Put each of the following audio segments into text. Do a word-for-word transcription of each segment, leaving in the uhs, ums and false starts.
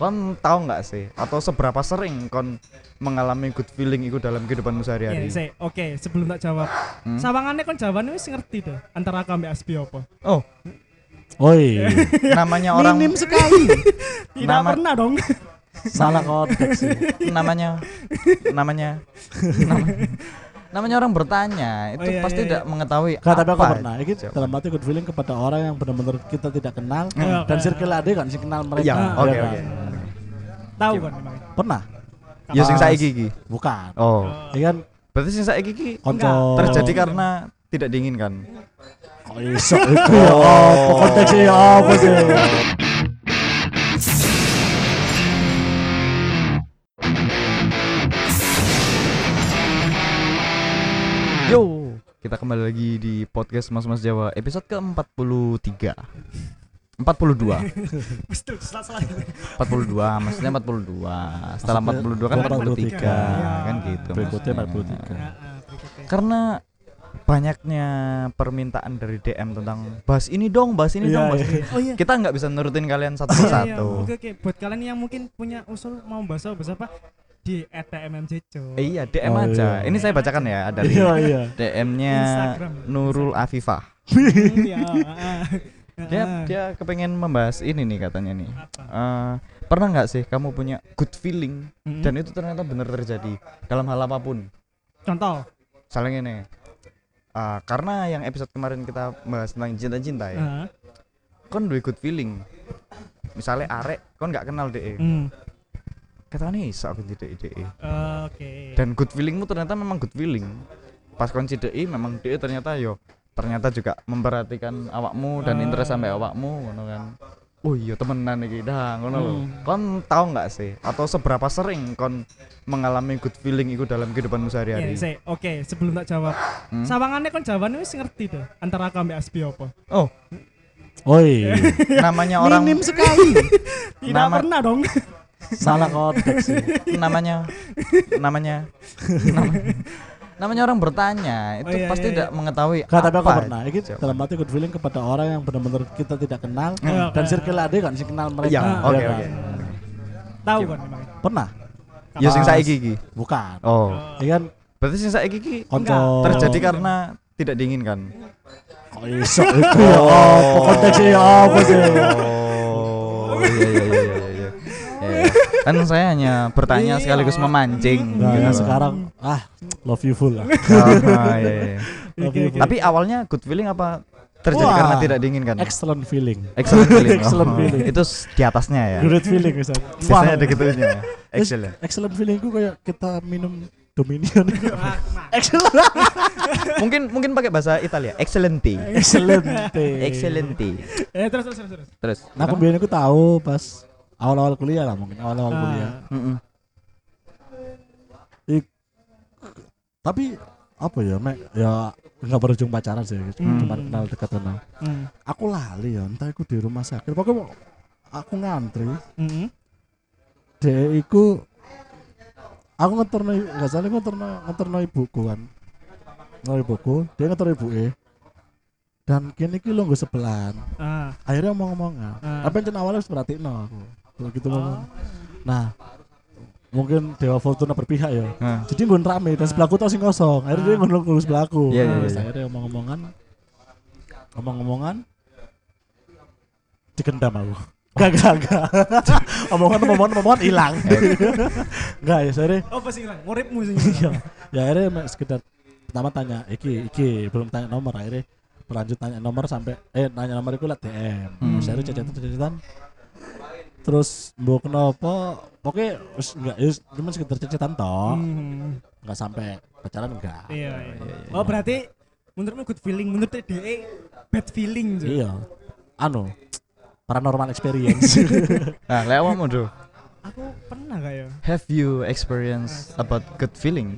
Kon tahu nggak sih atau seberapa sering kon mengalami good feeling itu dalam kehidupanmu sehari-hari? Yeah, Oke, okay, sebelum tak jawab, hmm? sawangannya kon jawabannya wis ngerti tuh antara aku ambek Asbi apa? Oh, oi, namanya orang minim sekali. Tidak nama... pernah dong. Salah konteks sih. Namanya, namanya, namanya, namanya orang bertanya itu oh, iya, pasti iya, tidak mengetahui. Gak, apa. Tapi aku pernah. Ini dalam arti good feeling kepada orang yang benar-benar kita tidak kenal oh, okay. dan circle ada kan sih kenal mereka. Oke oke. Tahu kan? Pernah. Ya sing saiki iki. Bukan. Oh. Iya kan? Berarti sing saiki iki terjadi karena tidak diinginkan. Oh iso iku. Oh, konteksnya apa sih? Yo, kita kembali lagi di podcast Mas Mas Jawa episode ke empat puluh tiga empat puluh dua empat puluh dua maksudnya empat puluh dua setelah empat puluh dua kan empat puluh tiga kan gitu berikutnya empat puluh tiga karena banyaknya permintaan dari D M tentang bahas ini dong, bahas ini yeah, dong, bahas ini. Oh, iya. Kita nggak bisa nurutin kalian satu persatu. Oke okay, oke, okay. Buat kalian yang mungkin punya usul mau bahas bahas apa di et em em ce coy. Eh, iya, D M oh, aja. Iya. Ini D M saya bacakan aja. Ya dari iya, iya. D M-nya Instagram. Nurul Afifah. dia dia kepengen membahas ini nih katanya nih. Uh, pernah nggak sih kamu punya good feeling mm-hmm. dan itu ternyata benar terjadi dalam hal apapun? Contoh? Misalnya ini. Uh, karena yang episode kemarin kita bahas tentang cinta-cinta ya. Uh-huh. Kon duwe good feeling. Misalnya arek kon enggak kenal dhek. Mm. Katane iso aku ndek dhek. Oke. Okay. Dan good feelingmu ternyata memang good feeling. Pas kon cideki memang dhek ternyata yo ternyata juga memperhatikan awakmu dan uh. interest sampai awakmu ngono kan. Oh iya temenan iki dah ngono lho. Mm. Kon tahu enggak sih atau seberapa sering kon mengalami good feeling iku dalam kehidupanmu sehari-hari? Yeah, Oke, okay, sebelum tak jawab. Hmm? Sawangannya kon jawabannya wis ngerti tuh antara aku ambek Asbi apa? Oh. Oi. Namanya orang minim sekali. Tidak nama... pernah dong. Salah konteks sih. Namanya namanya namanya namanya orang bertanya itu oh, iya, pasti iya, tidak iya. mengetahui. Gak, tapi aku pernah. Ini dalam arti good feeling kepada orang yang benar-benar kita tidak kenal oh, okay. dan circle ada kan sih kenal mereka. Iya, oke okay, oke. Okay. Tahu kan? Pernah. Ya sing saiki iki. Bukan. Oh. Iya kan? Berarti sing saiki iki terjadi karena tidak diinginkan. Oh iso iku. Oh, konteksnya apa sih? Oh. Iya iya iya iya. Kan saya hanya bertanya iya. sekaligus memancing. Nah, ya. Sekarang ah love you full lah. Ah, iya, iya. Love you full. Tapi awalnya good feeling apa terjadi Wah, karena tidak diinginkan? Excellent feeling. Excellent feeling. Excellent oh, feeling. Itu di atasnya ya. Good feeling misalnya. Biasanya ada gitunya. Excellent. Excellent feeling gue kayak kita minum Dominion. Excellent. mungkin mungkin pakai bahasa Italia. Excellenti. Excellenti. Excellenti. Eh terus terus terus. Terus. Nah, kemudian aku tahu pas awal-awal kuliah lah mungkin awal-awal uh. kuliah. Mm-mm. I, tapi apa ya, Mek? Ya nggak berujung pacaran sih, mm. cuma kenal dekat kenal. Mm. Aku lali ya, entah aku di rumah sakit. Pokoknya aku ngantri. Mm-hmm. Dek iku aku ngeterno nggak salah ngeterno ngeterno ibuku kan. Ngeterno ibuku, dia ngeterno ibuke. Dan kini ki lho nggo sebelan. Uh. Akhirnya omong-omongan. Uh. Tapi jan awalnya wis pratikno aku. Begitu oh. ngomong. Nah, mungkin Dewa Fortuna berpihak ya. Uh. Jadi nggon rame dan sebelahku tau sing kosong. Akhirnya uh. dia ngono ngurus sebelahku. Yeah, yeah, yeah. Akhirnya omong-omongan. Omong-omongan digendam aku. Gak gak gak. Omongan-omongan-omongan hilang. Enggak ya, sore. Oh, pasti hilang. Nguripmu sing. Iya. Ya akhirnya sekedar pertama tanya iki iki belum tanya nomor akhirnya lanjut tanya nomor sampai eh nanya nomor iku lah D M. Saya cecetan-cecetan. Terus mbok kenapa? Pokoke wis enggak wis cuma sekedar cecetan toh. Enggak hmm. sampai pacaran enggak. Iya, iya, iya. Oh, berarti menurutmu good feeling menurut D E bad feeling. Juga. Iya. Anu paranormal experience. Nah, lek awakmu do. Aku pernah enggak ya? Have you experienced about good feeling?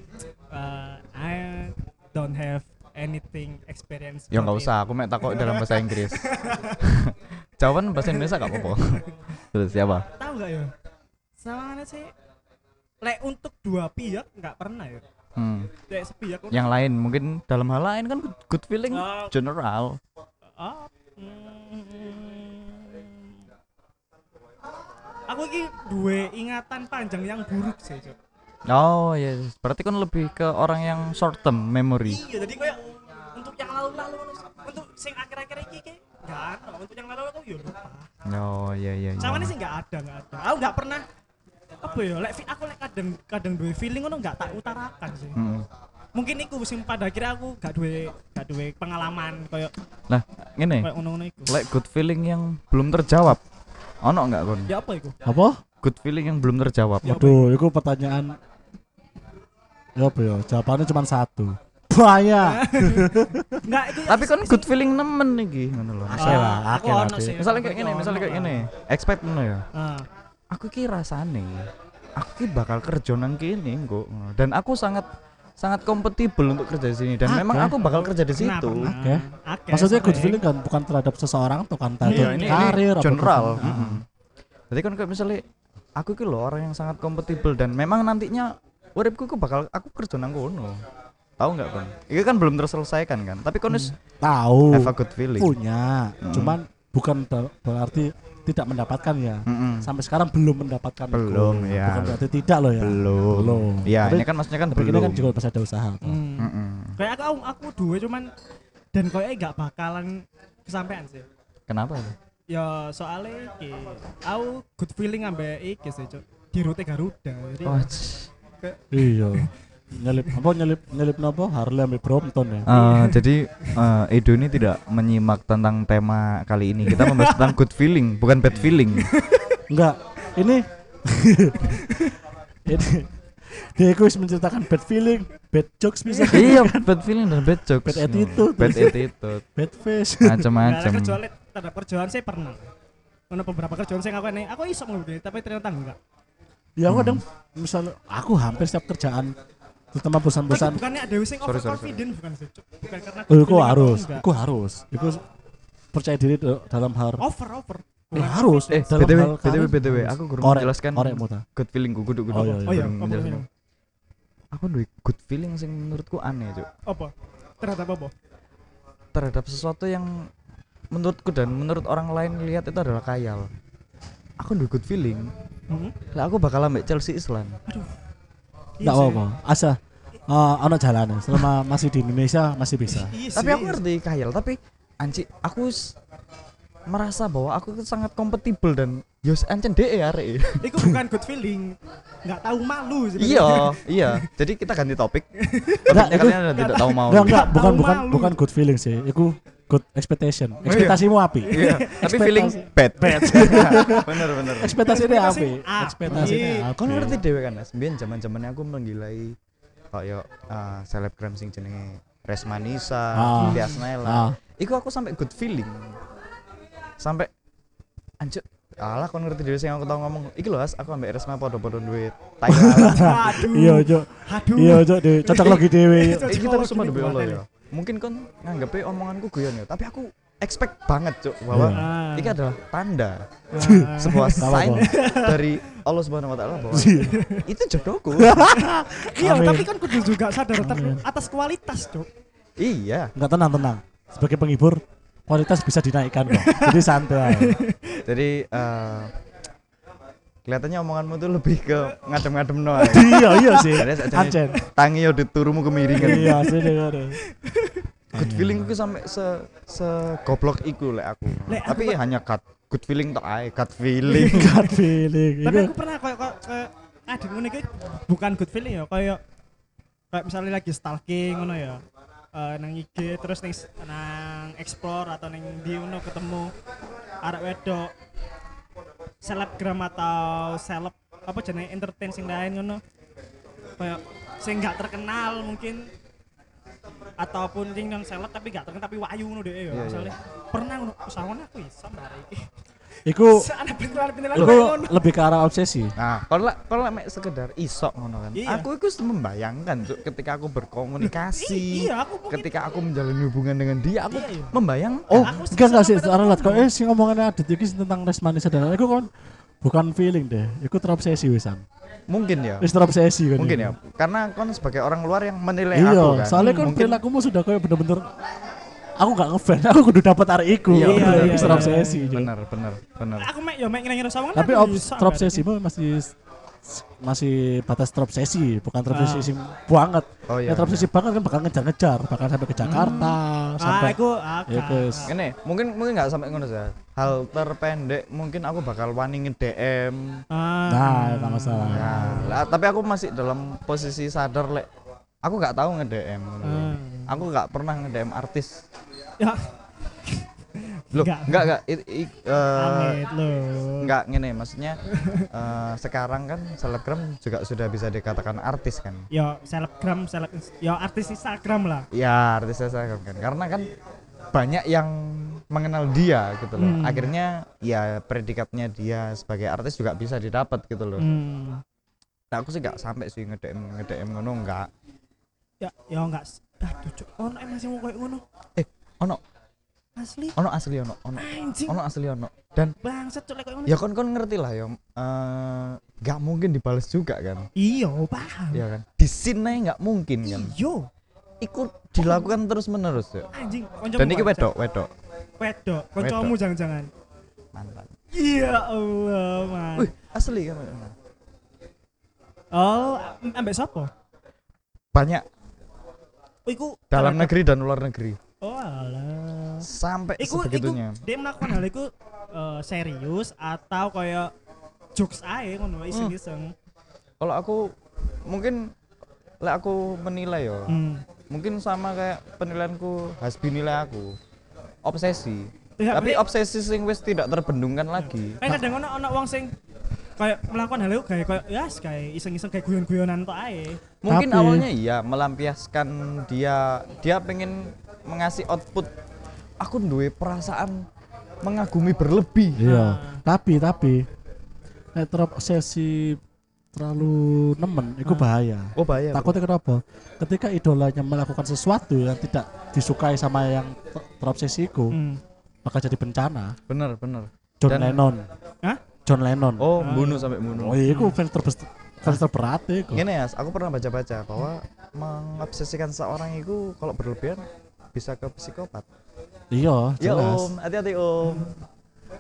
Uh, I don't have anything experience. Ya enggak usah, aku mek takok dalam bahasa Inggris. Jawaban bahasa Indonesia enggak apa-apa. Terus siapa? Tahu enggak ya? Sawangane sih lek untuk dua pihak enggak pernah ya. Hmm. Lek sepihak. Yang lain mungkin dalam hal lain kan good feeling uh, general. Uh, uh, mm, aku aku iki duwe ingatan panjang yang buruk sih, Cuk. Oh iya, yes. Berarti kan lebih ke orang yang short term memory. Iya, jadi kayak untuk yang lalu-lalu untuk sing akhir-akhir iki iki enggak ada, untuk yang lalu-lalu yo lupa. Oh iya iya. Samane sih enggak ada, enggak ada. Aku enggak pernah apa ya, lek aku lek kadang kadang duwe feeling ngono enggak tak utarakan sih. Hmm. Mungkin iku sing pada akhirnya aku gak duwe gak duwe pengalaman koyo lah ngene. Koyo ngono-ngono iku. Lek good feeling yang belum terjawab. Ono enggak kon? Ya apa iku? Apa? Good feeling yang belum terjawab. Waduh, ya, iku pertanyaan. Ya apa ya? Jawabannya cuma satu. Bahaya. Enggak iki. Tapi kon good feeling nemen iki ngono lho. Asal lah, akeh lah. Misale kayak ngene, misale kayak ngene. Expect ngono ya. Heeh. Aku ki rasane aku ki bakal kerja nang kene engko. Dan aku sangat sangat kompatibel untuk kerja di sini dan okay. Memang aku bakal kerja di situ. Oke. Okay. Okay. Maksudnya good feeling kan bukan terhadap seseorang, bukan terhadap yeah, karir atau general. Heeh. Jadi kan kayak misalnya aku ki lho orang yang sangat kompatibel dan memang nantinya uripku ku bakal aku kerja nang kono. Tahu enggak, Bang? Itu kan belum terselesaikan kan. Tapi kon wis hmm. tahu. Have a good feeling. Punya. Hmm. Cuman bukan berarti tidak mendapatkan ya. Mm-mm. Sampai sekarang belum mendapatkan. Belum itu. Ya. Bukan berarti tidak loh ya. Belum. Belum. Ya, tapi, ini kan maksudnya kan tapi belum. Kita kan juga pas ada usaha. Mm. Kayak aku aku duwe cuman dan kayaknya enggak bakalan kesampaian sih. Kenapa ya? Ya soalnya iki aku good feeling ambek iki sih, Cuk. Di rute Garuda. Jadi, oh, ke- iya. nyelip apa nyelip nyelip napa Harley ambil Brompton ya. Uh, jadi uh, Edo ini tidak menyimak tentang tema kali ini. Kita membahas tentang good feeling, bukan bad feeling. Enggak. Ini ini dia kuis menceritakan bad feeling, bad jokes bisa. Iya, bad feeling dan bad jokes. Bad attitude, bad attitude, bad face. Macam-macam. Nah, kecuali ada kerjaan saya pernah. Ono beberapa kerjaan saya ngaku nih, aku iso ngono tapi ternyata enggak. Ya aku kadang hmm. misal aku hampir setiap kerjaan terutama perusahaan-perusahaan bukannya ada yang overconfident bukan sih bukan karena aku harus aku harus aku percaya diri dalam hal over over eh harus eh btw btw btw aku kurang menjelaskan good feeling ku guduk guduk oh iya iya aku duit good feeling sing menurutku aneh Cuk apa terhadap apa terhadap sesuatu yang menurutku dan menurut orang lain lihat itu adalah khayal aku duit good feeling lah aku bakal ambek Chelsea Islan aduh enggak apa-apa, asal uh, ada jalannya, selama masih di Indonesia masih bisa yes, tapi aku ngerti khayal, tapi anci, aku s- merasa bahwa aku sangat kompatibel dan yos ancen D E arek. Itu bukan good feeling, enggak tahu malu sebenarnya. Iya, iya. Jadi kita ganti topik. Topiknya kalian tidak tahu malu. Enggak, enggak, bukan bukan bukan good feeling sih. Itu good expectation. Ekspektasimu api. Iya, tapi feeling bad. Bad. Bener bener. Ekspektasinya api. Ekspektasinya. Kau ngerti dhewe kan, Mas. Mbiyen jaman-jamane aku menggilai koyo selebgram sing jenenge Resmanisa, Tias Naila. Iku aku sampai good feeling. Sampai anjir alah kon ngerti dhewe sing aku tau ngomong iki lho As aku ambek Resma padha-padha duwe Thailand. Aduh. Iya, Cuk. Aduh. Iya, Cuk, cocok lagi dhewe. Iki terus cuma demi Allah ya. Mungkin kon nganggepe omonganku guyon ya, tapi aku expect banget, Cuk, bahwa yeah. iki adalah tanda sebuah sign dari Allah Subhanahu wa taala bahwa itu jodohku. Iya, tapi kan kudu juga sadar atas kualitas, Cuk. Iya. Enggak tenang-tenang. Sebagai penghibur kualitas bisa dinaikkan kok. Jadi santai. Jadi uh, kelihatannya omonganmu tuh lebih ke ngadem-ngadem noe. Iya iya sih. Ancen. Tangi yo diturumu kemiringan. Iya sih ngono. Good feeling ku sampe se se goblok iku lek aku. Lek tapi aku hanya cut good feeling tok ae, cut feeling. Cut feeling. Tapi aku pernah koyo koyo adem ngene iki bukan good feeling ya, koyo kayak misalnya lagi stalking ngono ya. Uh, nang I G terus nang, nang explore atau nang di uno ketemu arek wedok selebgram atau seleb apa jenenge entertain sing lain ngono kayak sing gak terkenal mungkin ataupun sing nang seleb tapi gak terkenal tapi wayu ngono dhek ya misale yeah, yeah. Pernah ngono sawan aku iso bare iki iku lebih ke arah obsesi. Nah, kalau kalau mek sekedar isok ngono kan. Iya. Aku iku membayangkan Cuk, ketika aku berkomunikasi, I, iya, aku ketika aku menjalin hubungan dengan dia, aku iya, iya. membayang oh, enggak enggak sih aralat kok eh sing omongane Adit iki tentang Resmanis sadar. Iku kon bukan feeling deh, iku terobsesi wisan. Mungkin ya. Wis terobsesi kan. Mungkin ya. Karena kon sebagai orang luar yang menilai iya, aku kan. Iya, soalnya kon perilakumu sudah kayak bener-bener aku gak ngefans, aku kudu dapat arek iku. Iya, iya, iya, iya, obsesi. Bener, bener, bener. Aku mek yo mek ngira-ngira sawang. Tapi obsesimu masih masih batas terobsesi, bukan terobsesi uh. banget. Oh iya. Ya, terobsesi iya. banget kan bakal ngejar-ngejar, bakal sampai ke Jakarta, hmm. sampai. Ah, aku guys. Okay. Ngene, mungkin mungkin enggak sampai ngono ya. Hal terpendek mungkin aku bakal wani nge-D M. Ah. Nah, enggak masalah. Nah, lah, tapi aku masih dalam posisi sadar lek aku enggak tahu nge-D M. Hmm. Aku enggak pernah nge-D M artis. Ya. Loh, enggak enggak enggak it, it, uh, enggak ngene maksudnya uh, sekarang kan selebgram juga sudah bisa dikatakan artis kan. Ya selebgram seleb ya artis Instagram lah. Ya artis Instagram kan. Karena kan banyak yang mengenal dia gitu loh. Hmm. Akhirnya ya predikatnya dia sebagai artis juga bisa didapat gitu loh. Hmm. Nah, aku sih enggak sampai sih nge-D M nge-D M ngono enggak. Ya ya enggak. Aduh, ono masih mau koyo ngono. Eh, ono asli ono asli ono ono Anjing. ono asli ono dan bangsat colek koyo ngono ya kon kon ngerti lah ya enggak uh, mungkin dibales juga kan. Iya paham ya kan di sini enggak mungkin kan. Iya ikut dilakukan terus menerus ya anjing koncomu dan iki wedok wedok wedok koncomu jangan-jangan mantan. Iya Allah man wih asli kan. Oh ambek sapa banyak iku dalam negeri dan luar negeri. Oh alah. Sampai iku, sebegitunya. Iku dia melakukan hal itu uh, serius atau kayak jokes ae ngono iseng-iseng. Hmm. Kalau aku mungkin lek aku menilai yo. Hmm. Mungkin sama kayak penilaianku hasbi nilai aku. Obsesi. Ya, tapi bener. Obsesi sing wis tidak terbendungkan ya. Lagi. Kayak kadang ono ono wong sing kayak melakukan hal itu kayak kayak yes, kayak iseng-iseng kayak guyon-guyonan tok ae. Mungkin tapi, awalnya iya melampiaskan dia dia pengen mengasih output aku nduwe perasaan mengagumi berlebih. Iya, nah. tapi tapi nek terobsesi terlalu nemen itu bahaya. Oh, bahaya. Takutnya kenapa? Ketika idolanya melakukan sesuatu yang tidak disukai sama yang terobsesi iku, hmm. maka jadi bencana. Bener, bener. John Dan, Lennon. Hah? John Lennon. Oh, bunuh sampai bunuh. Oh, iku fans terbesar fans terberat iku. Ngene ya, aku pernah baca-baca bahwa mengobsesikan seorang itu kalau berlebihan bisa ke psikopat. Iya, jelas. Ya Om, hati-hati Om.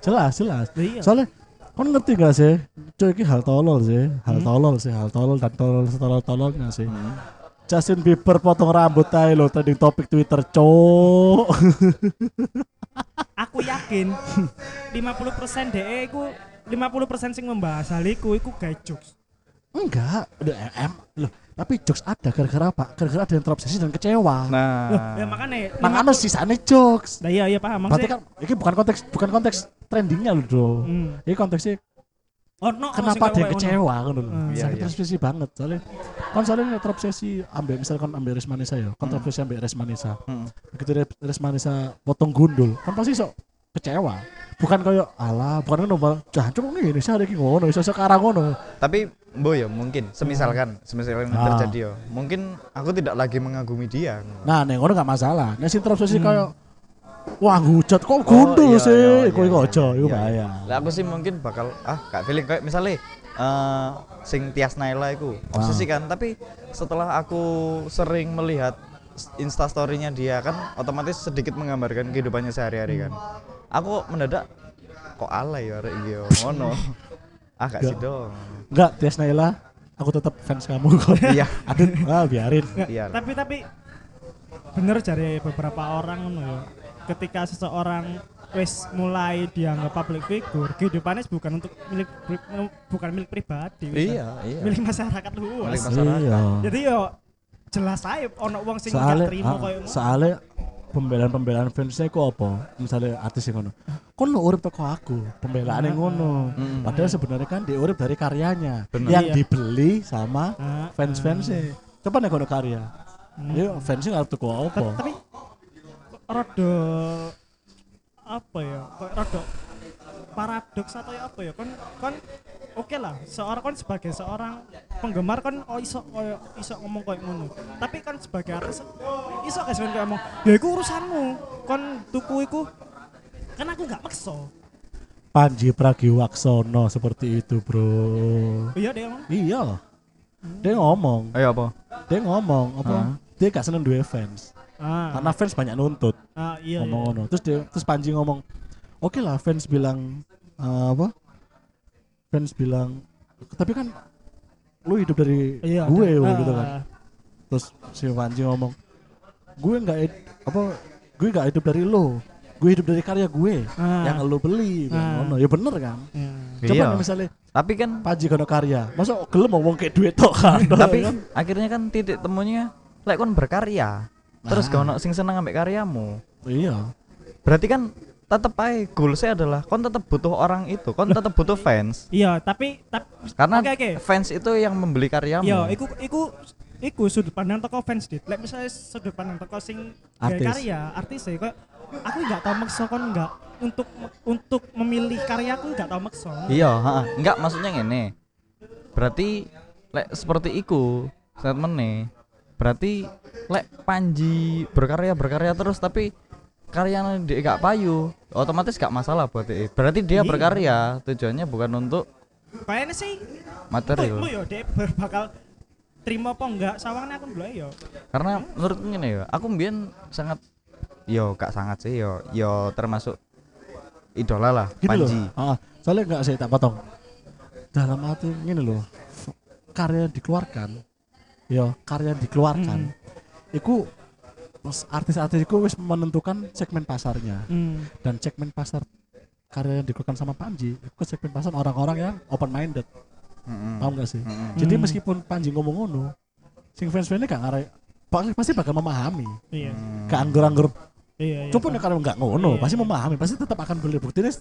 Jelas, jelas. Iya. Soalnya kon ngerti gak sih? Cuy iki hal tolol sih, hal hmm? tolol sih, hal tolol dan tolol setolol-tololnya sih. Hmm. Justin Bieber potong rambut ae lho trending topik Twitter, cuk. Aku yakin lima puluh persen dhe'e iku lima puluh persen sing membahas hal iku iku gawe jokes. Enggak, udah em loh. Tapi jokes ada gara-gara apa? Gara-gara ada yang terobsesi dan kecewa. Nah, loh, ya makanya makanya sisanya jokes. Nah iya iya paham maksudnya. Berarti kan ini bukan konteks bukan konteks trendingnya loh bro. Hmm. Ini konteksnya oh, no, kenapa dia kecewa kan loh. Hmm. Iya, iya. Terobsesi banget soalnya. Kan soalnya terobsesi ambil misalkan ambil Res Manisa ya. Kan terobsesi ambil Res Manisa. Hmm. Begitu Res Manisa potong gundul. Kan pasti sok kecewa. Bukan kayak ala bukan nomor jancuk ngene iso arek ngono iso sekarang ngono. Tapi mbo ya mungkin semisalkan semisalkan nah. terjadi yo. Mungkin aku tidak lagi mengagumi dia. Nah, nek ngono gak masalah. Nek sing terus sih kayak wah hujat kok gundul sih. Kowe kok aja iku bahaya. Lah aku sih mungkin bakal ah gak feeling kayak misalnya uh, sing Tias Naila iku obsesi kan tapi setelah aku sering melihat Insta story-nya dia kan otomatis sedikit menggambarkan kehidupannya sehari-hari kan. Aku mendadak kok alay ya arek iki ngono. Ah gak sih dong. Enggak, Tias Naila, aku tetap fans kamu kok. Iya. Aduh, ah biarin. Biar. Tapi tapi bener jare beberapa orang ngono ya. Ketika seseorang wis mulai dianggap public figure, kehidupannya bukan untuk milik bukan milik pribadi. Iya, iya. Milik masyarakat luas. Milik masyarakat. Iya. Jadi yo jelas ae ono wong sing gak trimo koyo ngono. Soale pembelaan-pembelaan fansnya kok apa? Misalnya artis yang ngono kan lo urip toko aku, pembelaan yang ngono mm. padahal sebenarnya kan dia urip dari karyanya. Bener. Yang iya. dibeli sama ah, fans-fansnya coba nih kono karya mm. ya fansnya ngarep toko apa tapi rada apa ya, rada paradoks atau apa ya kan kan oke okay lah, seorang kan sebagai seorang penggemar kan oh iso oh, iso ngomong koyo ngono. Tapi kan sebagai artis iso guys kan ngomong, "Ya iku urusanmu. Kon tuku iku kan aku enggak maksa." Panji Pragiwaksono seperti itu, Bro. Iya, dia ngomong. Iya. Dia ngomong. Ayo apa? Dia ngomong apa? Uh-huh. Dia gak seneng duwe fans. Uh-huh. Karena fans banyak nuntut. Ah, iya, ngomong iya. Ono. Terus dia, terus Panji ngomong, oke okay lah fans bilang uh, apa? Fans bilang, tapi kan lu hidup dari iya, gue ada, woy, gitu kan. Uh, terus si Panji ngomong, gue nggak apa, gue nggak hidup dari lo, gue hidup dari karya gue uh, yang lo beli. Uh, ono. Ya bener kan? Iya. Coba iya. Misalnya, tapi kan Panji kono karya, masa gelem ngomong kayak duit tok kan? Tapi kan? Akhirnya kan titik temunya, lek kon berkarya, nah. Terus kono sing seneng ambek karyamu. Iya. Berarti kan tetep ae goalsnya adalah kon tetep butuh orang itu, kon tetep butuh fans. Iya, tapi, tapi karena okay, okay. Fans itu yang membeli karyamu. Iya, iku iku iku sudut pandang toko fans dit. Lek misalnya sudut pandang toko sing artis. Karya, artis e kok aku enggak tahu maksa kon enggak untuk untuk memilih karyaku enggak tahu maksa. Iya, heeh. Enggak maksudnya ngene. Berarti lek seperti iku statement-ne. Berarti lek Panji berkarya-berkarya terus tapi karyanya dia enggak payu, otomatis enggak masalah buat dia. Berarti dia iya. Berkarya, tujuannya bukan untuk kayaknya sih material. Lu yo dia bakal terima apa enggak sawangannya aku belum yo. Karena hmm. menurut ngene yo, aku mbiyen sangat yo gak sangat sih yo yo termasuk idola lah gini Panji. Heeh. Soalnya enggak saya tak potong. Dalam hati ngene lho. Karya dikeluarkan. Yo karya dikeluarkan. Hmm. Iku artis-artis itu wis menentukan segmen pasarnya. Hmm. Dan segmen pasar karya yang dikeluarkan sama Panji, itu segmen pasar orang-orang yang open minded. Hmm. Paham gak sih? Hmm. Jadi meskipun Panji ngomong ngono, sing fans-fansnya gak ngarai pasti bakal memahami. Iya. Hmm. Gak anggur-anggur. Iya, iya. Coba nek karena gak ngono, iya, pasti iya. Memahami, pasti tetap akan beli bukti nih.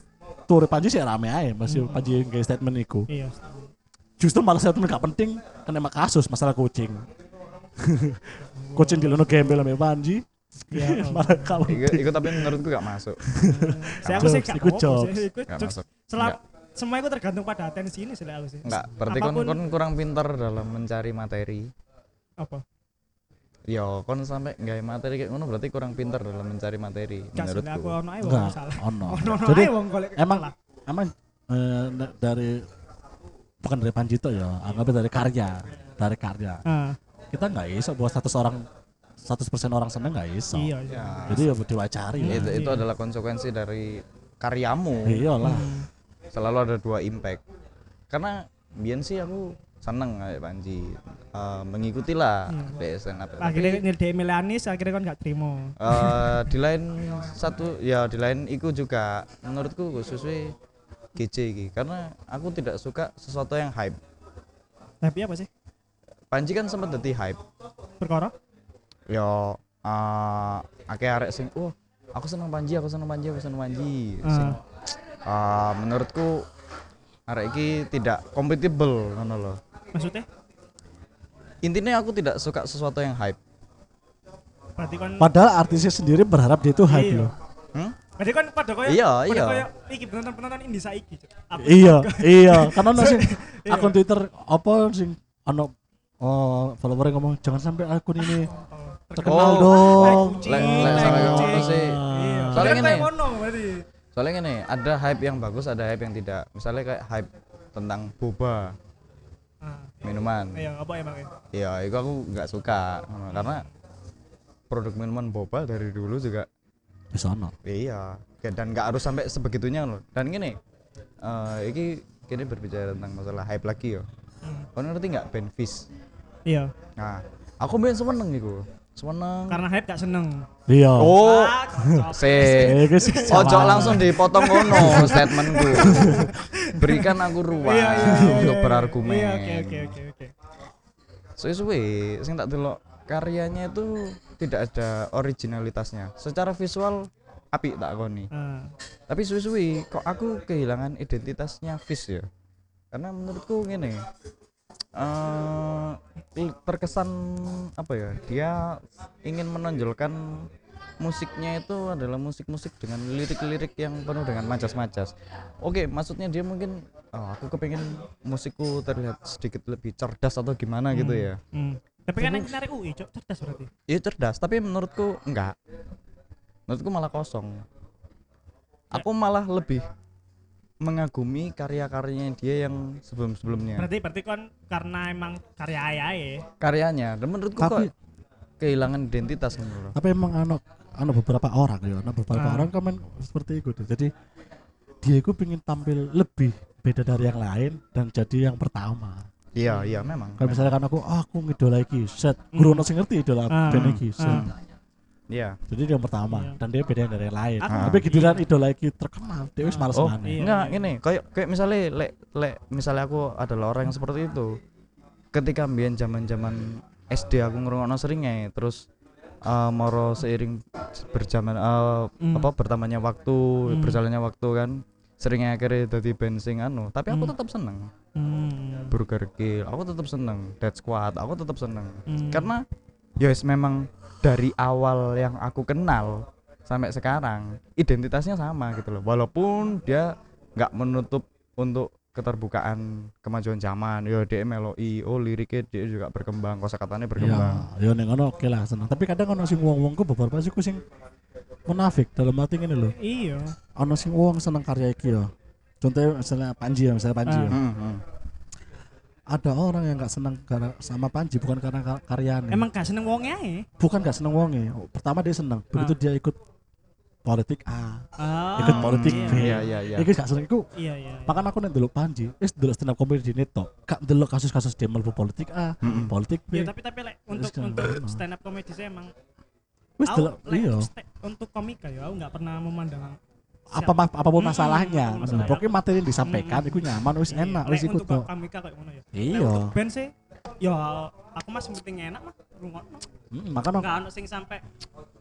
Tur Panji sih rame ae, pasti hmm. Panji nge statement iku. Iya. Justru malah statement gak penting kena kasus masalah kucing. Kucing di lono gembel sama Panji. Ya, malah kalau ikut tapi menurutku gak masuk. Saya aku sih ikut job. Selap semua itu tergantung pada atensi ini sih aku sih. Enggak, berarti kon kon kurang pintar dalam mencari materi. Apa? Ya, kon sampai gawe materi kayak ngono berarti kurang pintar dalam mencari materi menurutku. Enggak, aku ono ae wong salah. Jadi emang emang dari bukan dari Panji to ya, anggapnya dari karya, dari karya. Kita nggak iso bahwa seratus orang seratus persen orang seneng nggak iso. Iya, iya. Jadi ya diwacari. Iya, itu, itu iya. Adalah konsekuensi dari karyamu. Iyalah. Hmm. Selalu ada dua impact. Karena biyen sih aku seneng kayak Panji. Uh, mengikuti lah hmm. D S N apa. Akhirnya D M Milanis akhirnya kan nggak terima. Uh, di lain satu ya di lain iku juga menurutku khususnya G J iki karena aku tidak suka sesuatu yang hype. Hype apa sih? Panji kan sempat dadi hype. Perkara? Yo, uh, akeh arek sing, "Oh, aku seneng Panji, aku seneng Panji, aku seneng Panji." Uh. Sing, uh, menurutku arek iki tidak compatible ngono lho. Maksudnya? Intinya aku tidak suka sesuatu yang hype. Berarti kan padahal artisnya sendiri berharap dia itu hype loh. Hmm? Berarti kan padha koyo iya, iya. Koyo iki penonton-penonton indie saiki. Iya, iya. Karena ono sing akun Twitter apa sing ono oh, follower ngomong jangan sampai akun ini terkenal oh, dong. Lek lek sampai ngono sih. Iya. Soalnya ngene. Soalnya ngene, ada hype yang bagus, ada hype yang tidak. Misalnya kayak hype tentang boba. Ah, minuman. Iya, apa emang ya? Iya, itu aku enggak suka karena produk minuman boba dari dulu juga di sana. Iya, dan enggak harus sampai sebegitunya loh. Dan ngene, uh, iki kene berbicara tentang masalah hype lagi yo. Kau ngerti enggak band Fish? Iya. Nah, aku main seneng iku. Seneng. Karena hype gak seneng. Iya. Oh. Se. Ojo langsung dipotong ngono statementku. Berikan aku ruang iya, iya, iya, untuk iya, berargumen. Iya, oke oke oke oke. Suwe-suwe sing tak delok karyanya itu tidak ada originalitasnya. Secara visual apik tak koni. Uh. Tapi suwe-suwe kok aku kehilangan identitasnya Fish ya. Karena menurutku gini uh, terkesan apa ya dia ingin menonjolkan musiknya itu adalah musik-musik dengan lirik-lirik yang penuh dengan majas-majas. Oke, maksudnya dia mungkin oh, aku kepengen musikku terlihat sedikit lebih cerdas atau gimana hmm. gitu ya hmm. tapi kan yang menarik U I cerdas berarti iya cerdas tapi menurutku enggak menurutku malah kosong aku malah lebih mengagumi karya-karyanya dia yang sebelum-sebelumnya. Berarti berarti kan karena emang karya ayah ya. Karyanya, dan menurutku tapi, kok kehilangan identitas menurut. Tapi emang anak anu beberapa orang ya, nah beberapa nah. orang komen seperti itu tuh. Jadi dia itu pengen tampil lebih beda dari yang lain dan jadi yang pertama. Iya, iya memang. Kalau misalnya kan aku, oh, aku ngidolai iki, set. Guru ono sing ngerti idola band iki, set. Iya. Jadi dia yang pertama yeah. dan dia beda dari yang lain. Ah. Tapi giliran idola iki terkenal, dia wis males maneh. Oh, enggak, ngene. Kayak kayak misalnya lek lek misalnya aku adalah orang yang seperti itu. Ketika mbiyen zaman-zaman S D aku ngrungokno seringe, terus uh, moro seiring berjaman uh, mm. apa bertambahnya waktu, mm. berjalannya waktu kan. Seringnya akhirnya dadi band sing anu, tapi aku hmm. tetap seneng. Hmm. Burger Kill, aku tetap seneng. Dead Squad, aku tetap seneng. Hmm. Karena yes memang dari awal yang aku kenal sampai sekarang identitasnya sama gitu loh. Walaupun dia enggak menutup untuk keterbukaan kemajuan zaman. Yo D M meloi, oh liriknya dia juga berkembang, kosakatanya berkembang. Ya, yo ning ngono oke lah seneng. Tapi kadang ono sing wong-wongku beberapa siku sing munafik dalam arti ngene lho. Iya. Ono sing wong seneng karya iki ya. Contohnya misalnya Panji ya, misalnya Panji. Uh, ya. uh, uh. Ada orang yang enggak seneng sama Panji bukan karena kar- karyanya. Emang enggak seneng wonge ae. Bukan enggak seneng wonge. Pertama dia seneng, begitu uh. dia ikut politik A, oh, ikut politik iya. B. Iya iya iya. Iki gak seneng iku. Iya iya. Makan aku nek ndelok Panji, wis ndelok stand up comedy dene tok. Gak ndelok kasus-kasus dia mlebu politik A, mm-hmm. politik B. Ya tapi tapi lek untuk untuk stand up comedy saya emang wis delok iya. Untuk komika ya aku enggak pernah memandang apa ma- apapun mm-hmm. masalahnya. Mm-hmm. Pokoknya materi yang disampaikan mm-hmm. iku nyaman wis enak wis iku tok. Untuk komika koyo ngono ya. Iya. Untuk band sih ya aku mas penting enak mah rungokno. Heeh, mm, makane enggak ono sing sampe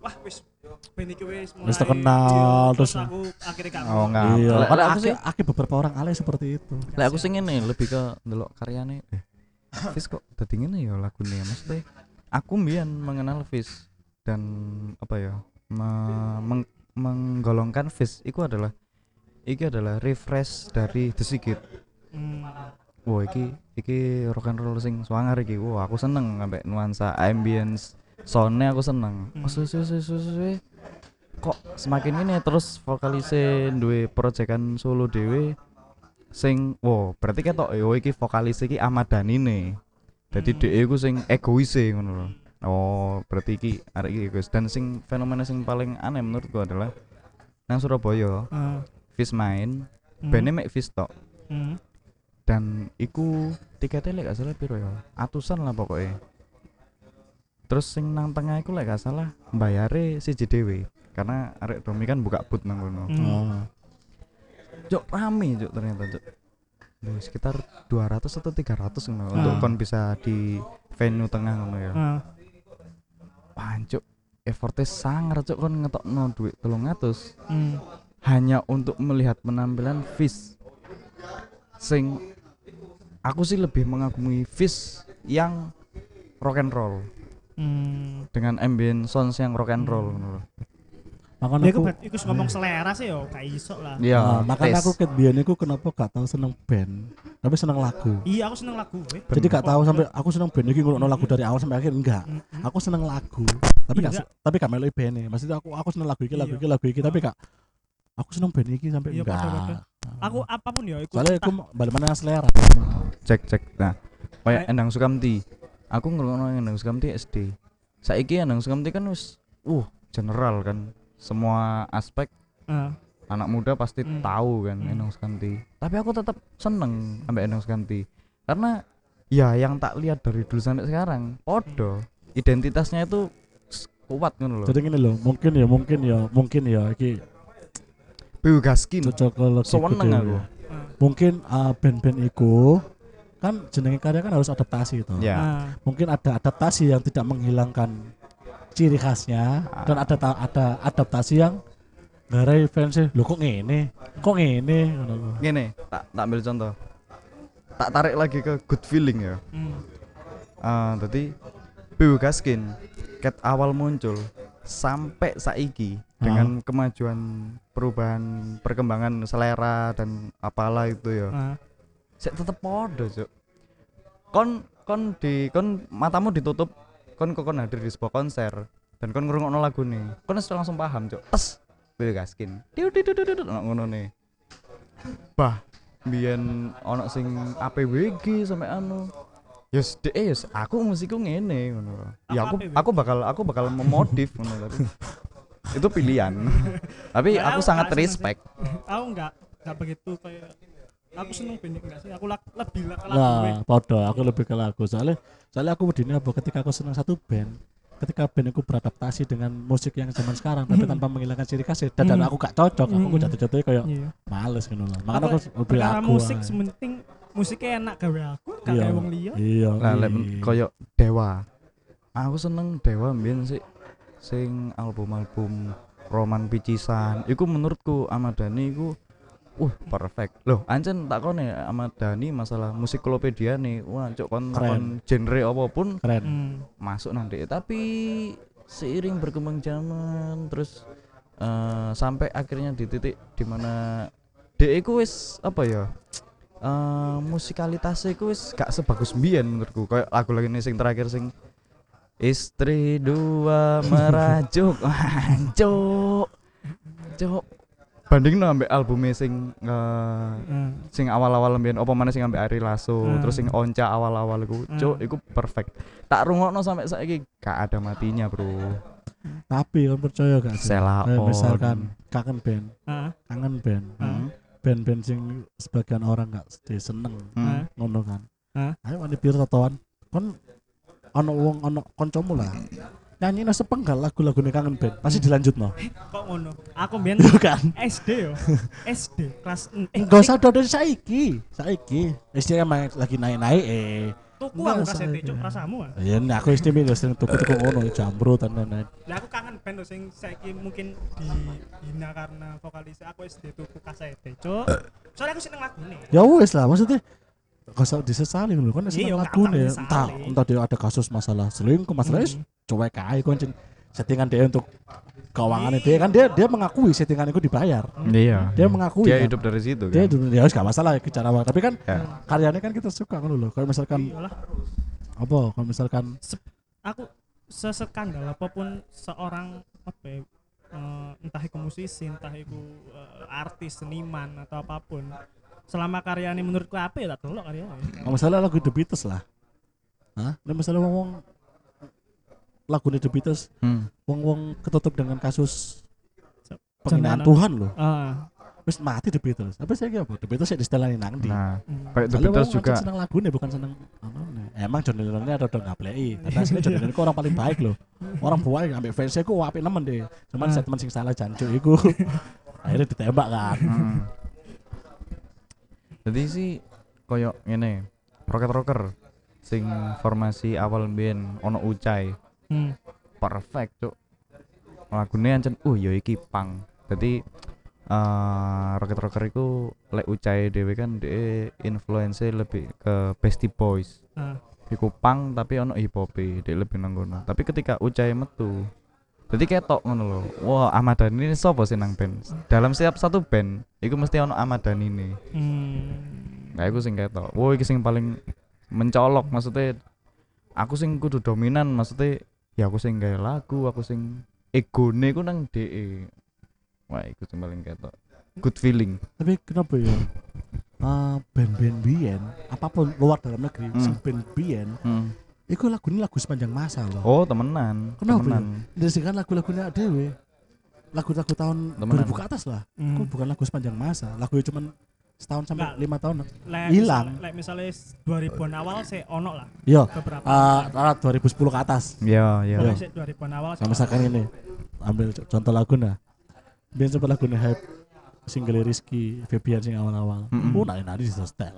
wah wis band iki wis mulai wis terkenal terus aku akhirnya gak. Oh enggak. Iya. Padahal aku sih akeh beberapa orang alay seperti itu. Lah aku sing ngene lebih ke ndelok karyane. Fis kok dadi ngene ya lagune mesti. Aku mbiyen mengenal Fis dan apa ya me- meng- menggolongkan Fis itu adalah iki adalah refresh dari The Sigit. Hmm. Wah iki iki rock and roll sing swanger iki. Wah aku seneng sampai nuansa ambience sound-nya aku seneng. Hmm. Suwe suwe suwe kok semakin ini terus vokalise duwe proyekan solo dhewe sing wah berarti ketok yo iki vokalis iki Ahmad Dhanine. Dadi hmm. dhewe iku sing egois e ngono lho. Oh, berarti iki arek iki guys. Dan sing fenomena sing paling aneh menurutku adalah nang Surabaya. Heeh. Uh. Fis main, mm. band-e mek Fis tok. Mm. Dan iku tiketnya lek gak salah piro ya? Atusan lah pokoknya. Terus sing nang tengah iku lek gak salah mbayare siji dhewe karena arek Romi kan buka booth nang kono. Mm. Oh. Cuk rame cuk ternyata cuk. Loh, sekitar dua ratus atau tiga ratus ngono uh. untuk kon bisa di venue tengah ngono ya. Uh. Pancuk effortnya sangar cuk kon ngetokno duit telung atus hmm. hanya untuk melihat penampilan Fis. Sing aku sih lebih mengagumi Fis yang rock and roll. Hmm. Dengan ambient sounds yang rock and roll ngono. Makane aku iku ngomong selera sih yo gak iso lah. Iya, nah, makane aku ket biyen iku kenapa gak tau seneng band, tapi seneng lagu. Iya, aku seneng lagu. Eh. Jadi gak tau sampai aku seneng band iki ngono lagu dari awal sampai akhir enggak. Aku seneng lagu, tapi gak tapi gak meloi band-e. Maksudnya aku aku seneng lagu iki, lagu iki, lagu iki, tapi gak aku seneng band iki sampai enggak. Aku apapun ya iku. Soale iku bagaimana selera. Cek cek. Nah, kayak Endang Sukamti. Aku ngrungokno Endang Sukamti S D. Saiki Endang Sukamti kan wis uh general kan. Semua aspek uh. anak muda pasti mm. tahu kan mm. Endang Sukamti. Tapi aku tetap seneng ambek Endang Sukamti karena ya yang tak lihat dari dulu sampai sekarang podo identitasnya itu kuat ngono lho. Jadi ngene lho, mungkin ya mungkin ya mungkin ya iki Beugaskin seneng aku. Mungkin uh, band-band iku kan jenenge karya kan harus adaptasi to. Yeah. Uh. Mungkin ada adaptasi yang tidak menghilangkan ciri khasnya ah. dan ada ta- ada adaptasi yang garai fansnya lho kok ngene kok ngene ngene tak tak ambil contoh tak tarik lagi ke Good Feeling ya tadi hmm. uh, Beugaskin ket awal muncul sampai saiki ah. dengan kemajuan perubahan perkembangan selera dan apalah itu ya ah. saya tetep podo cuk kon kon di kon matamu ditutup kon kok kon hadir di sebuah konser dan kon ngrungokno lagu nih kon langsung paham cok tes Beugaskin diu diu diu diu ngono nih bah biyen ana sing A P W G sampe anu yes de yes aku musikku ngene ngono ya aku aku bakal aku bakal memodif ngono tapi Itu pilihan. Tapi nah, aku sangat respect. Aku enggak, enggak begitu kayak aku seneng benik enggak sih? Aku lak, lebih ke lagu. Lah, podo, aku lebih ke lagu. Soalnya soalnya aku medine apa ketika aku seneng satu band, ketika band aku beradaptasi dengan musik yang zaman sekarang tapi tanpa menghilangkan ciri khasnya, dan mm. aku gak cocok, mm. aku jatuh-jatuhnya kayak yeah. males gitu lah. Makanya aku lebih aku musik aja. Sementing musiknya enak gawe aku, gak kayak wong liya. Iya. Lah lek koyo Dewa. Aku seneng Dewa mbiyen sih sing album-album Roman Picisan. Iku menurutku Ahmad Dhani iku uh perfect. Loh, ancen takone Ahmad Dhani masalah musiklopedia nih. Wah, cok kon kon genre apapun keren. Hmm. Masuk nanti. Tapi seiring berkembang zaman terus uh, sampai akhirnya di titik di mana dhek iku wis apa ya? Uh, musikalitasnya ku wis gak sebagus mbiyen menurutku. Kayak lagu lagi nih sing terakhir sing istri dua merajuk hancuk cuk bandingno ambek albume sing uh, mm. sing awal-awal mbiyen apa maneh sing ambek Ari Lasso mm. terus sing Onca awal-awal iku cuk mm. iku perfect. Tak rungokno sampe saiki gak ada matinya, Bro. Tapi kon percaya gak sih? Eh, misalkan kangen band. Uh-huh. Kangen band. Uh-huh. Band-band sing sebagian orang gak seneng hmm. ngono kan. Hah? Ayo wani piro totoan. Kon ana wong ana kancamu lah. Nyanyi nang sepenggal lagu-lagune kangen band, pasti dilanjutno. Kok ngono? Aku mbiyen kan S D yo. S D kelas eh enggak usah dodol saiki. Saiki S D lagi naik-naik eh. Tuku aku kasete cuk rasamu ah. Ya nek aku S D lho sering tuku-tuku ngono jambro tenan. Lah aku kangen band sing saiki mungkin dihina karena vokalis aku S D tuku kasete cuk. Soale aku seneng lagune. Ya wis lah maksudnya gak usah disesali lho kan seneng lagune. Entah entah dia ada kasus masalah selingkuh, masalah wis cuek ae koncen settingan dia untuk keuangan dia kan dia dia mengakui settingan itu dibayar. Iya. Dia mengakui. Dia kan? Hidup dari situ kan. Dia hidup ya enggak masalah secara awal, tapi kan ya. Karyanya kan kita suka kan loh. Kalau misalkan iyalah. Apa? Kalau misalkan Se- aku sesekandal apapun seorang apa ya, entah itu musisi, entah itu uh, artis, seniman atau apapun. Selama karyanya menurutku apa ya tak tolak karyanya. Kalau misalnya lagu The Beatles lah. Hah? Nah, misalnya ngomong lagu The Beatles, hmm. wong-wong ketutup dengan kasus penghinaan Tuhan loh. Terus uh. mati The Beatles. Apa sih apa? The Beatles ya distelani nang ndi. Nah, kayak The Beatles juga seneng lagune bukan seneng anone. Emang John Lennon-nya ada udah ngapleki. Tapi asline John Lennon ku orang paling baik loh. Orang buah ambek fans-e ku apik nemen deh. Cuman uh. statement sing salah jancuk iku. Akhirnya ditembak kan. Hmm. Jadi sih koyo ngene. Rocket Rocker sing formasi awal mbiyen ono Ucai. Hmm. Perfect cuk. Lagune ancen uh ya iki pang. Dadi uh, Rocket Rocker iku lek Ucai dhewe kan dhek influence lebih ke Beastie Boys. Heeh. Uh. Iku pang tapi ono hip hop e, dhek lebih nang ngono. Tapi ketika Ucai metu, dadi ketok ngono lho. Wah, Ahmad Dhani sapa sing nang band? Dalam setiap satu band iku mesti ono Ahmad Dhani ne. Hmm. Nah, iku sing ketok. Wah, iki sing paling mencolok maksudnya aku sing kudu dominan maksudnya ya aku sing gawe lagu, aku sing egone ku nang D E. Wah, iku sing paling ketok. Good feeling. Tapi kenapa ya? Uh, band-band biyen, apapun luar dalam negeri, hmm. sing band biyen, hmm. iku lagune lagu sepanjang masa loh. Oh, temenan. Kenapa temenan. Disikan lagu-lagune dhewe. Lagu-lagu tahun temenan. dua ribu ke atas lah. Hmm. Iku bukan lagu sepanjang masa, lagu cuman setahun sampai nah, lima tahun hilang. Lek misalnya dua ribuan awal sih ono lah. Iya. Beberapa. Uh, dua ribu sepuluh ke atas. Iya, iya. Iya. dua ribuan awal. Sama misalkan ini, ambil contoh lagu nah. Biar sempat lagu nih hype single Rizky Febian sing awal-awal. Mm-hmm. Oh, nari nari setel.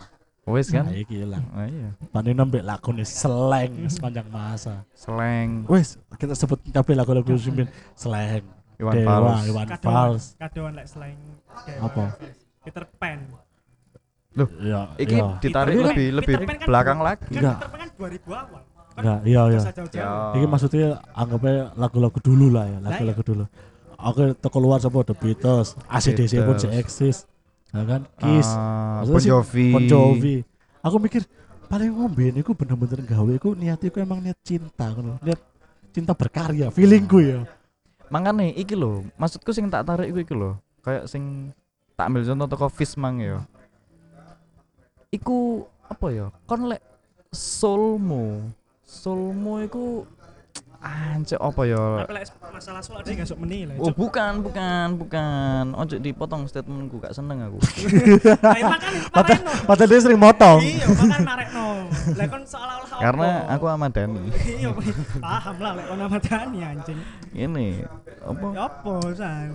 Wes kan? Nah, iki hilang. Oh, iya. Pandai nembek lagu nih seleng sepanjang masa. Seleng. Wes kita sebut kabeh lagu-lagu simbin seleng. Iwan Fals. Iwan Fals. Kadoan lek seleng. Apa? Peter Pan. Loh, ya, iki ya. Ditarik Peter lebih Pan, lebih Peter Pan belakang kan, lagi. Enggak. Peter Pan kan dua ribu awal. Kan enggak, iya iya. Iki maksudnya anggapnya lagu-lagu dulu lah ya, lagu-lagu nah, dulu. Oke, teko luar sapa The Beatles, A C D C pun se eksis. Ya kan? Kiss, uh, Bon Jovi. Bon Jovi. Aku mikir paling ngombe niku bener-bener gawe iku niatiku emang niat cinta ngono. Niat cinta berkarya, feelingku ya. Mangane iki lho, maksudku sing tak tarik iku iki lho. Kayak sing tak ambil contoh teko Fish mang ya. Iku apa ya? Kon lek soulmu, soulmu iku Anjir apa ya? Masalah sholat sih ngasuk meni lah. Oh bukan, bukan, bukan. Ojo dipotong statementku, gak seneng aku. Padahal dia sering motong. Iya, makan marekno. Lah kon seolah-olah karena aku Ahmadani. Iya, paham lah lek kon Ahmadani anjing. Ngene. Apa? Ya apa, San?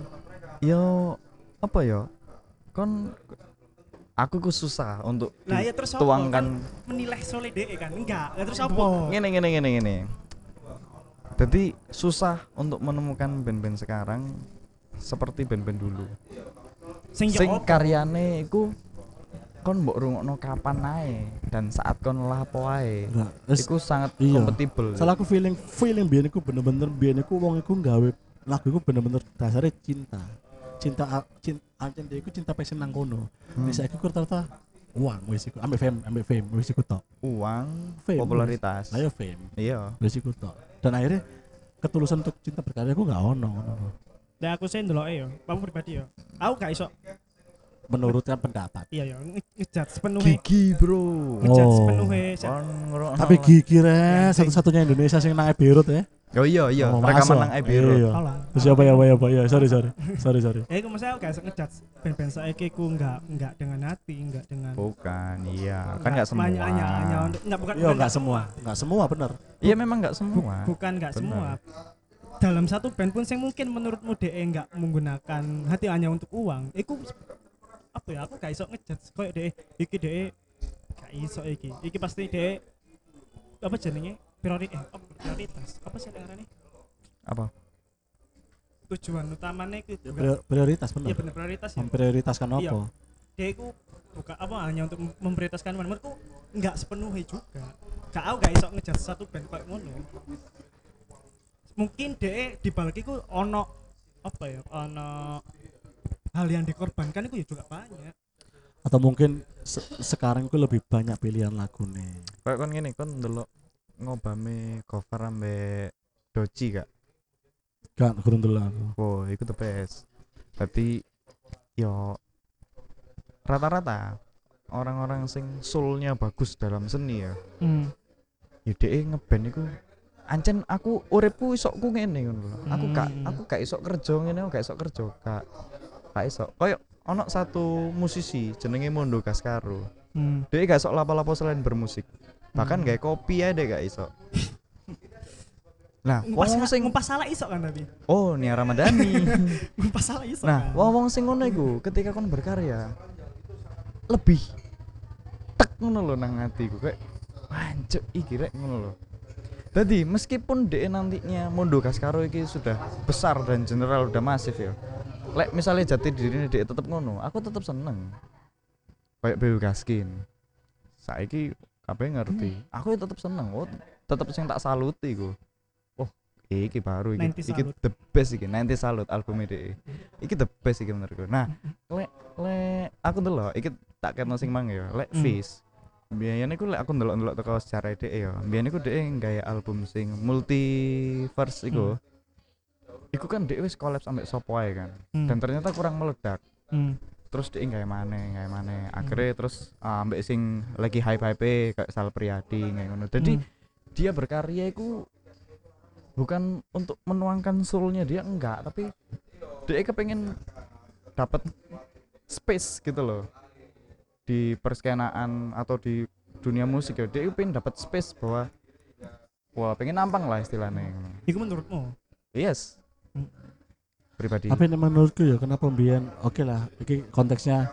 Yo apa ya? Kon aku ku susah untuk nah, ya, tuangkan menilai soleh dek kan enggak ya, terus apa ngene ngene ngene ngene jadi susah untuk menemukan band-band sekarang seperti band-band dulu sing, sing karyane iku kon mbok rungokno kapan ae dan saat kon lapo ae nah, iku sangat iya. Kompatibel salah aku feeling feeling biyen iku bener-bener biyen iku wong iku gawe lagu iku bener-bener dasare cinta cinta cinta ancen deku cinta passion nang kono. Wis hmm. aku rata-rata uang wis iku ambek fame, ambek fame wis iku tok. Uang, fame, popularitas. Ayo fame. Iya, wis iku tok. Dan akhirnya ketulusan untuk cinta berkarya aku enggak ono ngono lho. Lah aku sih ndeloke ya, aku pribadi ya. Aku gak iso menurutkan pendapat. Iya ya, ngejat sepenuhnya. Gigi, Bro. Ngejat oh. sepenuhnya. Oh, tapi gigi rek, satu-satunya Indonesia sing nang Beirut ya. Oh iya iya, oh, rekaman nang Beirut. Siapa ya, ya, ya. Sorry sorry. Sorry sorry. Eh, aku maksudnya gak ngejat band-band saiki ku enggak enggak dengan hati, enggak dengan bukan, iya. Kan enggak semua. Enggak bukan. Iya, enggak semua. Enggak semua bener. Iya, memang enggak semua. Bukan enggak semua. Dalam satu band pun sing mungkin menurutmu dhek enggak menggunakan hati hanya untuk uang, iku apa ya aku gak iso ngejudge koyo dhek iki dhek gak iso iki. Iki pasti dhek apa jenenge? Prioritas. Eh, prioritas. Apa sih ngarane? Apa? Tujuan utamane iku prioritas, prioritas bener. Iya bener prioritas ya. Memprioritaskan apa? Iya. Dhek iku buka apa hanya untuk memprioritaskan menurutku enggak sepenuhnya juga. Gak aku gak iso ngejudge satu band koyo ngono. Mungkin dhek dibalik iku ono apa ya? Ono hal yang dikorbankan itu ya juga banyak atau mungkin se- sekarang itu lebih banyak pilihan lagu nih kayak kan gini, kan ndelok ngobame cover ambe doji gak? Gak, kurang ndelok aku oh, itu the best berarti yo rata-rata orang-orang sing soul-nya bagus dalam seni ya hmm. Yudee ngeband itu ancen aku uripku isokku ngene hmm. aku gak aku gak isok kerja ngene gak isok kerja gak iso. Kayak ono satu musisi jenenge Mondo Gascaro. Hmm. Dia gak sok lapo-lapo selain bermusik. Bahkan hmm. gawe kopi ae dek gak iso. Nah, wong sing ngumpas salah iso kan tapi. Oh, Nia Ramadhani. Ngumpas salah iso. Nah, wong sing ngono iku ketika kon berkarya lebih tek ngono lho nang atiku kayak anjuk iki rek ngono lho. Jadi meskipun D E nantinya Mondo Gascaro iki sudah besar dan general udah masif ya. Lek misalnya jati dirinya D E tetep ngono, aku tetep seneng. Kayak B W Gaskin. Saiki kabeh ngerti. Hmm. Aku tetep seneng, oh, tetep sing tak saluti iku. Oh, iki baru iki. Iki the best iki, nanti salut album D E. Iki the best iki menurutku. Nah, lek lek aku ndelok iki tak kena sing mang ya, lek Fizz. Biyen iku lek aku ndelok-ndelok teko sejarah D E ya. Biyen iku D E nggawe album sing Multiverse iku. Hmm. Iku kan D E wis collab sampe sapa ae kan. Hmm. Dan ternyata kurang meledak. Hmm. Terus D E gawe maneh, gawe maneh. Akhire hmm. terus uh, ambek sing lagi hype-hype kayak Sal Priadi ngono. Jadi hmm. dia berkarya iku bukan untuk menuangkan soul-nya dia enggak, tapi D E kepengin dapat space gitu loh. Di perskenaan atau di dunia musik ya. D E pengen dapat space bahwa wah, pengen nampang lah istilahnya. Iku menurutmu? Yes. Pribadi. Tapi menurutku ya kenapa mbiyen oke okay lah iki konteksnya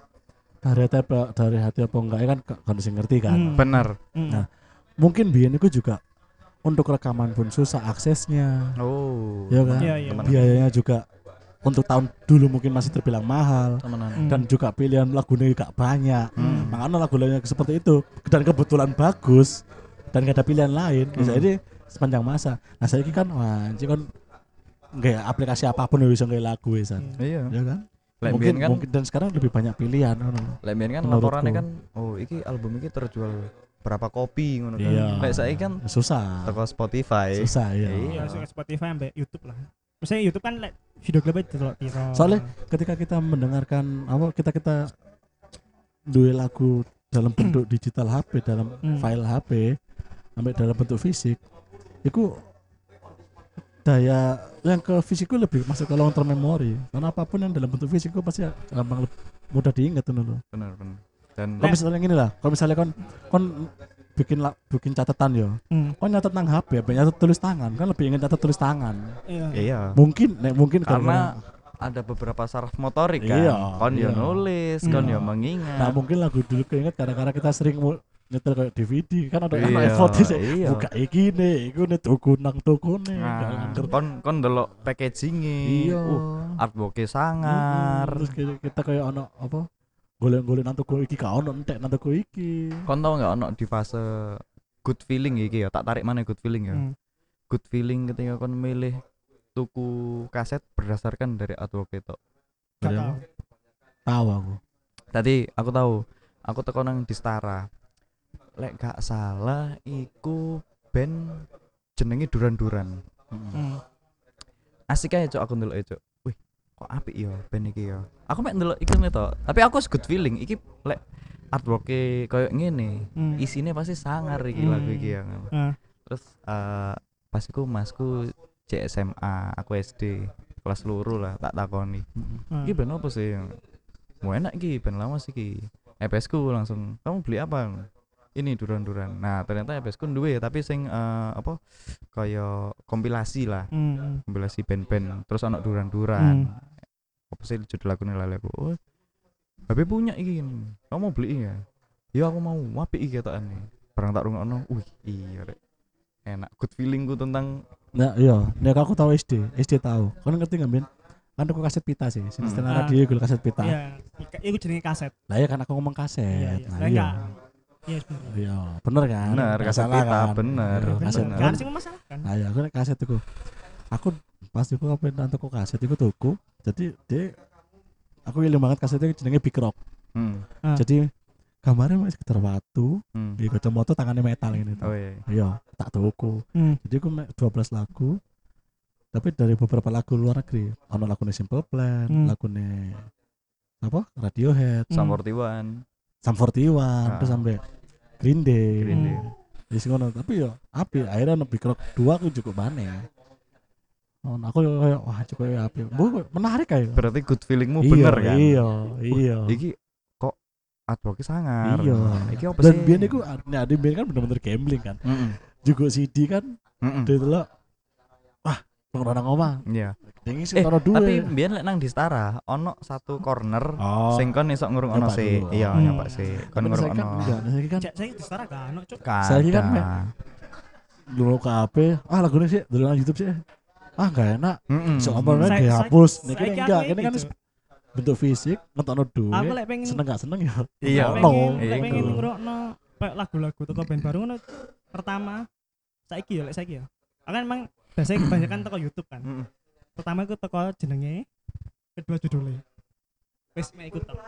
dari hati apa dari hati apa enggak ya kan kan sing ngerti kan. Hmm. Bener. Hmm. Nah, mungkin mbiyen iku juga untuk rekaman pun susah aksesnya. Oh. Ya kan? Ya, ya. Biayanya juga untuk tahun dulu mungkin masih terbilang mahal. Hmm. Dan juga pilihan lagunya gak banyak. Hmm. Makanya lagu-lagunya seperti itu dan kebetulan bagus dan gak ada pilihan lain. Hmm. Jadi sepanjang masa. Nah, saiki kan wah, iki kan nggak aplikasi apapun bisa nggak lagu ya san, iya ya kan? Mungkin, kan, mungkin dan sekarang lebih banyak pilihan. Lembian kan laporannya kan, oh iki album ini terjual berapa kopi, ngono iya, kan? Kayak saya kan susah. Terus Spotify, susah ya. Iya, suka Spotify sampai YouTube lah. Misalnya YouTube kan video klipnya terlalu viral. Soalnya ketika kita mendengarkan apa kita kita dua lagu dalam bentuk digital H P dalam hmm. file H P, sampai dalam bentuk fisik, itu daya yang ke fisikku lebih masuk ke long term memory, karena apapun yang dalam bentuk fisikku pasti gampang mudah diingat tuh loh. Benar benar. Dan kalau misalnya gini lah, kalau misalnya kon kon bikin la, bikin catatan yo, hmm. kon nyatet nang H P, nyatet tulis tangan kan lebih ingat nyatet tulis tangan. Iya. Iya. Mungkin, nek mungkin karena ada beberapa saraf motorik kan, iya, kon iya. yo nulis, hmm. kon yo mengingat. Nah mungkin lagu dulu keinget karena kita sering mul- nyetel kayak D V D kan ada iya, anak effort sih, iya. buka iki nih, iku nih tuku nang tuku nih. Nah, kon kon delok packagingnya, iya. uh, artworknya sangar. Hmm, terus kita, kita kayak anak apa? Golek-golek nang tuku iki ka ono entek nang tuku iki. Kon tau enggak ono di fase good feeling iki ya, tak tarik mana good feeling ya. Hmm. Good feeling ketika kon milih tuku kaset berdasarkan dari artwork itu. Tahu. Tahu aku. Tadi aku tahu. Aku teko nang Distara. Lek gak salah iku band jenenge Duran-Duran. Heeh. Hmm. Asik ae cuk aku ndelok e cuk. Wih, kok apik ya band iki ya. Aku mek ndelok ikune to, tapi aku wis good feeling iki lek artwork-e koyo ngene, hmm. isine pasti sangar iki hmm. lagu iki ya. Hmm. Terus uh, pas iku masku cek S M A, aku S D, kelas loro lah tak takoni. Hmm. Iki band opo sih? Mu enak iki, band lama sih iki. E P S-ku langsung, kamu beli apa? Ini Duran-Duran. Nah, ternyata E P S-ku duwe tapi sing uh, apa? Kayak kompilasi lah. Hmm. Kompilasi band-band terus ana Duran-Duran. Hmm. Apa sih judul lagune lali aku. Oh. Babe punya iki. Kamu mau beli ya? Ya aku mau. Apik iki ketokane. Barang tak rungokno. Wih, iya rek. Enak good feelingku tentang nah, iya. Nek aku tau S D, S D tau. Kau ngerti enggak, Ben? Kan aku kaset pita sih. Sing setengah hmm. radio iku kaset pita. Iya, iku jenenge kaset. Lah ya kan aku ngomong kaset. Iya, iya. Nah, iya. Iya, iya, bener kan? Bener, kaset pita, kan? Bener. Kaset kan sing masalahkan. Nah, ya aku nek kaset iku. Aku pas iku kapan nonton kok kaset iku tuku. Jadi dek aku eling banget kasetnya jenenge Big Rock. Hmm. Ah. Jadi gambarnya masih sekitar watu, hmm. di kacamata tangannya metal ini. Oh iya. Iya, tak tuku. Hmm. Jadi aku mek dua belas lagu. Tapi dari beberapa lagu luar negeri, ono lagune Simple Plan, hmm. lagune apa? Radiohead, Sum forty-one. Sum forty-one nah. Terus sampai Green Day. Green Day. Di sing ono tapi yo apik akhirnya ono Big Rock dua aku cukup banyak. Oh, aku kayak wah cukup apik. Bu, menarik ae. Berarti good feelingmu bener kan? Iya, iya. Uh, iki kok artwork-e sangar. Iya. Iki opo sih? Dan biyen iku nek ade biyen kan bener-bener gambling kan. Heeh. Juga C D kan delok nang omah. Iya. Dengi sing taro duwe. Tapi mbiyen lek nang Distara ono satu corner oh. sing kon iso ngurung ono sih. Iya, nyoba sih. Kon ngurung ono. Saiki kan saiki Distara gak ono, Cuk. Saiki kan dulu ke H P, ah lagune sih dulu nang YouTube sih. Ah, gak enak. Seompone dihapus. Niki enggak, kene kan bentuk fisik, ngetokno duwe. Seneng gak seneng ya. Iya, pengen ngurungno lagu-lagu tetep band baru ngono pertama. Saiki ya, lek saiki ya. Aku emang biasanya kebanyakan teko YouTube kan. Mm-hmm. Pertama aku teko jenenge, kedua judulnya. Wis mek iku tok.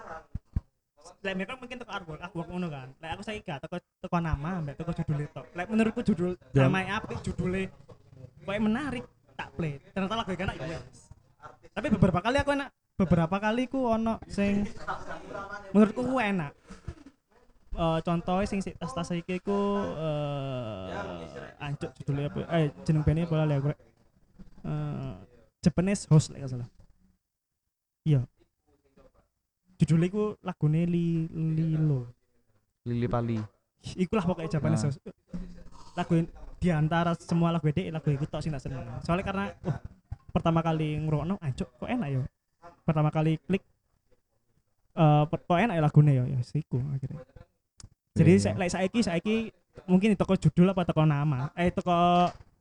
Lek mereka mungkin teko artwork, artwork ngono kan. Lek aku saiki gak teko teko nama, mbek teko judule tok. Lek menurutku judul namae apik, judule koyo menarik, tak play. Ternyata lagu iki enak ya. Tapi beberapa kali aku enak, beberapa kali ku ono sing menurutku ku enak. Uh, contohnya sing tas-tas iki ku uh, ancuk judulnya apa eh jeneng bandnya apa lek korek eh Japanese Host lek salah. Iya. Judulnya ku lagune li, Lilo. Lili Pali. Ikulah pokoke Japanese Host. Lagu di antara semua lagu dhek lagu iku tok sing tak seneng. Soale karena oh, pertama kali ngrokno ancuk kok enak yo. Pertama kali klik eh uh, kok enak lagune yo ya siku akhirnya. Jadi yeah. saya, like saiki saiki mungkin toko judul apa toko nama? Eh toko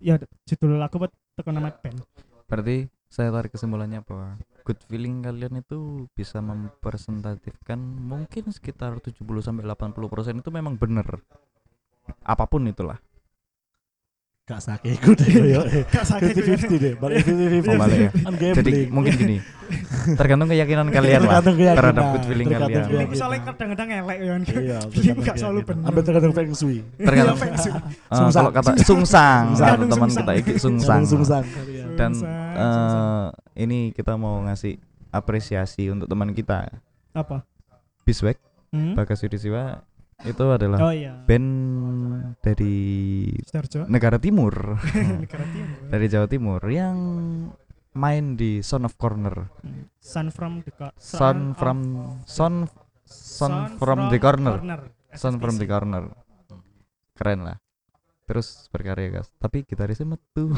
ya judul lagu apa toko nama band. Berarti saya tarik kesimpulannya bahwa good feeling kalian itu bisa mempresentatifkan mungkin sekitar tujuh puluh sampai delapan puluh persen itu memang benar. Apapun itulah. Gak sakit ikut deh. Gak sakit fifty deh. Balik fifty fifty. Jadi mungkin gini. Tergantung keyakinan kalian lah. Terhadap good feeling kalian. Ini misalnya kadang-kadang elek ya. Iya. Ini gak selalu benar. Ambil tergantung feng shui. Tergantung feng shui. Kalau kata sungsang. Satu teman kita iki sungsang. Dan ini kita mau ngasih apresiasi untuk teman kita. Apa? Biswek. Bagas Yudisiwa. itu adalah oh, iya. band dari negara timur, negara timur. dari Jawa Timur yang main di Son of Corner. Son from the Corner. Son from Son Son from the Corner. Son from the Corner. Keren lah. Terus berkarya guys. Tapi gitarisnya metu.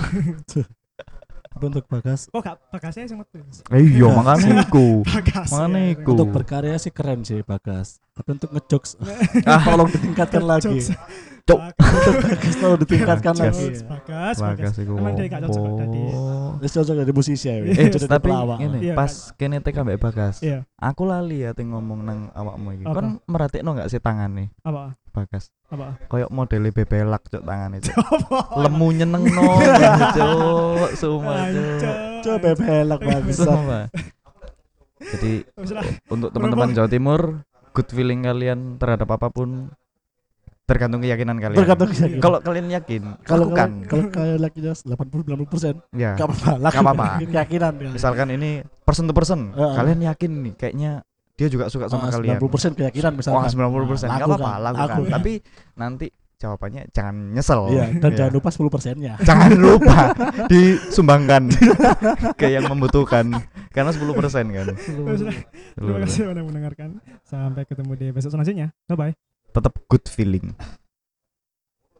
Untuk Bagas. Oh, gak, Bagasnya sing metu. Iya, makane iku. Makane iku. Untuk berkarya sih keren sih Bagas. Tapi untuk ngejokes tolong ditingkatkan lagi. Cok. Bagas tolong ditingkatkan lagi. Bagas. Bagas iku. Emang dia gak cocok tadi. Wis cocok dari musisi ya. Eh, tapi ngene, pas kene tek ambek Bagas. Aku lali ati ngomong nang awakmu iki. Kon meratikno gak sih tangane? Apa? Bagas. Apa? Kayak modele bebelak cok tangane cok. Lemu nyenengno cok, semua cok. Cok bebelak bagus. Jadi untuk teman-teman Jawa Timur, good feeling kalian terhadap apapun tergantung keyakinan kalian. Tergantung keyakinan. Kalau kalian yakin, kalau kan kalau kalian yakin delapan puluh sembilan puluh persen ya. Enggak apa-apa. Enggak apa-apa. Keyakinan. Misalkan ini person to person, kalian yakin nih kayaknya dia juga suka sama oh, kalian. sembilan puluh persen keyakinan misalnya. Wah, oh, sembilan puluh persen enggak nah, apa-apa, lakukan. Kan. Tapi nanti jawabannya jangan nyesel. Iya, dan jangan lupa sepuluh persen-nya. Jangan lupa disumbangkan ke yang membutuhkan karena sepuluh persen kan. Terima kasih sudah mendengarkan. Sampai ketemu di episode selanjutnya. Bye bye. Tetap good feeling.